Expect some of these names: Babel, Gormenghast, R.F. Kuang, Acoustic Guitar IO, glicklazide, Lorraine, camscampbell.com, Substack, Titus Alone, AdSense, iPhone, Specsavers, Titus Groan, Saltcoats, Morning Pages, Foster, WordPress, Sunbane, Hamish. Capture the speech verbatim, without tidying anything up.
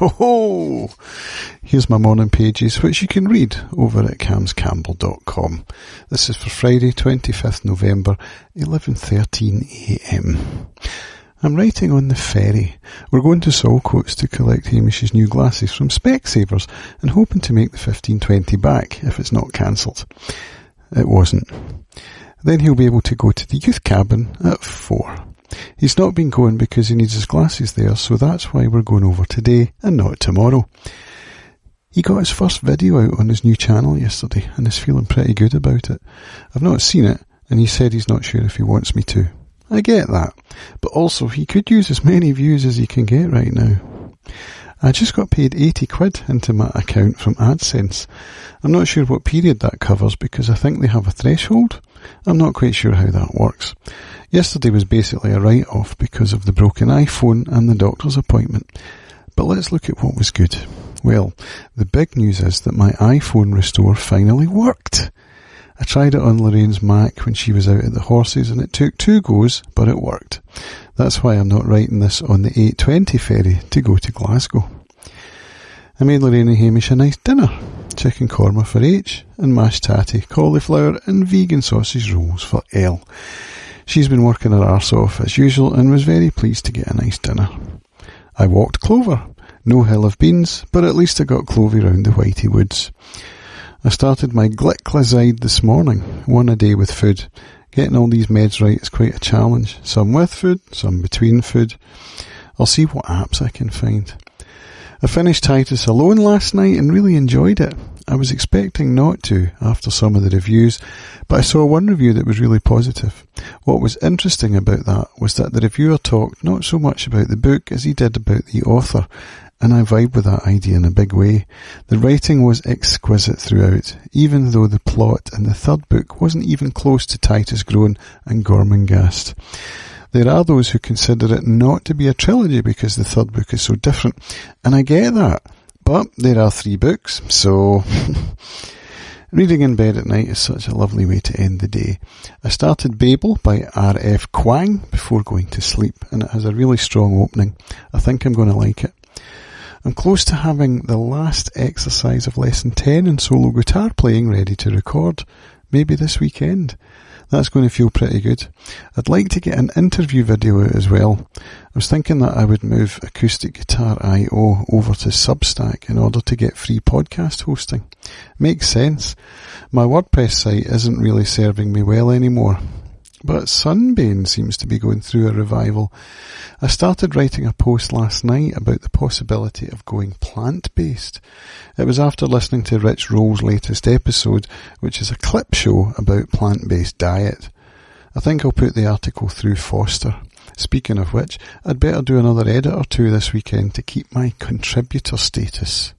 ho-ho! Here's my morning pages, which you can read over at cams campbell dot com. This is for Friday, twenty-fifth November, eleven thirteen a m. I'm writing on the ferry. We're going to Saltcoats to collect Hamish's new glasses from Specsavers and hoping to make the fifteen twenty back if it's not cancelled. It wasn't. Then he'll be able to go to the youth cabin at four. He's not been going because he needs his glasses there, so that's why we're going over today and not tomorrow. He got his first video out on his new channel yesterday and is feeling pretty good about it. I've not seen it, and he said he's not sure if he wants me to. I get that, but also he could use as many views as he can get right now. I just got paid eighty quid into my account from AdSense. I'm not sure what period that covers because I think they have a threshold. I'm not quite sure how that works. Yesterday was basically a write-off because of the broken iPhone and the doctor's appointment. But let's look at what was good. Well, the big news is that my iPhone restore finally worked. I tried it on Lorraine's Mac when she was out at the horses and it took two goes, but it worked. That's why I'm not writing this on the eight twenty ferry to go to Glasgow. I made Lorraine and Hamish a nice dinner. Chicken korma for H and mashed tatty, cauliflower and vegan sausage rolls for L. She's been working her arse off as usual and was very pleased to get a nice dinner. I walked clover. No hill of beans, but at least I got clovey round the Whitey Woods. I started my glicklazide this morning, one a day with food. Getting all these meds right is quite a challenge, some with food, some between food. I'll see what apps I can find. I finished Titus Alone last night and really enjoyed it. I was expecting not to after some of the reviews, but I saw one review that was really positive. What was interesting about that was that the reviewer talked not so much about the book as he did about the author, and I vibe with that idea in a big way. The writing was exquisite throughout, even though the plot in the third book wasn't even close to Titus Groan and Gormenghast. There are those who consider it not to be a trilogy because the third book is so different, and I get that, but there are three books, so... Reading in bed at night is such a lovely way to end the day. I started Babel by R F Kuang before going to sleep, and it has a really strong opening. I think I'm going to like it. I'm close to having the last exercise of lesson ten in solo guitar playing ready to record, maybe this weekend. That's going to feel pretty good. I'd like to get an interview video out as well. I was thinking that I would move Acoustic Guitar I O over to Substack in order to get free podcast hosting. Makes sense. My WordPress site isn't really serving me well anymore. But Sunbane seems to be going through a revival. I started writing a post last night about the possibility of going plant-based. It was after listening to Rich Roll's latest episode, which is a clip show about plant-based diet. I think I'll put the article through Foster. Speaking of which, I'd better do another edit or two this weekend to keep my contributor status.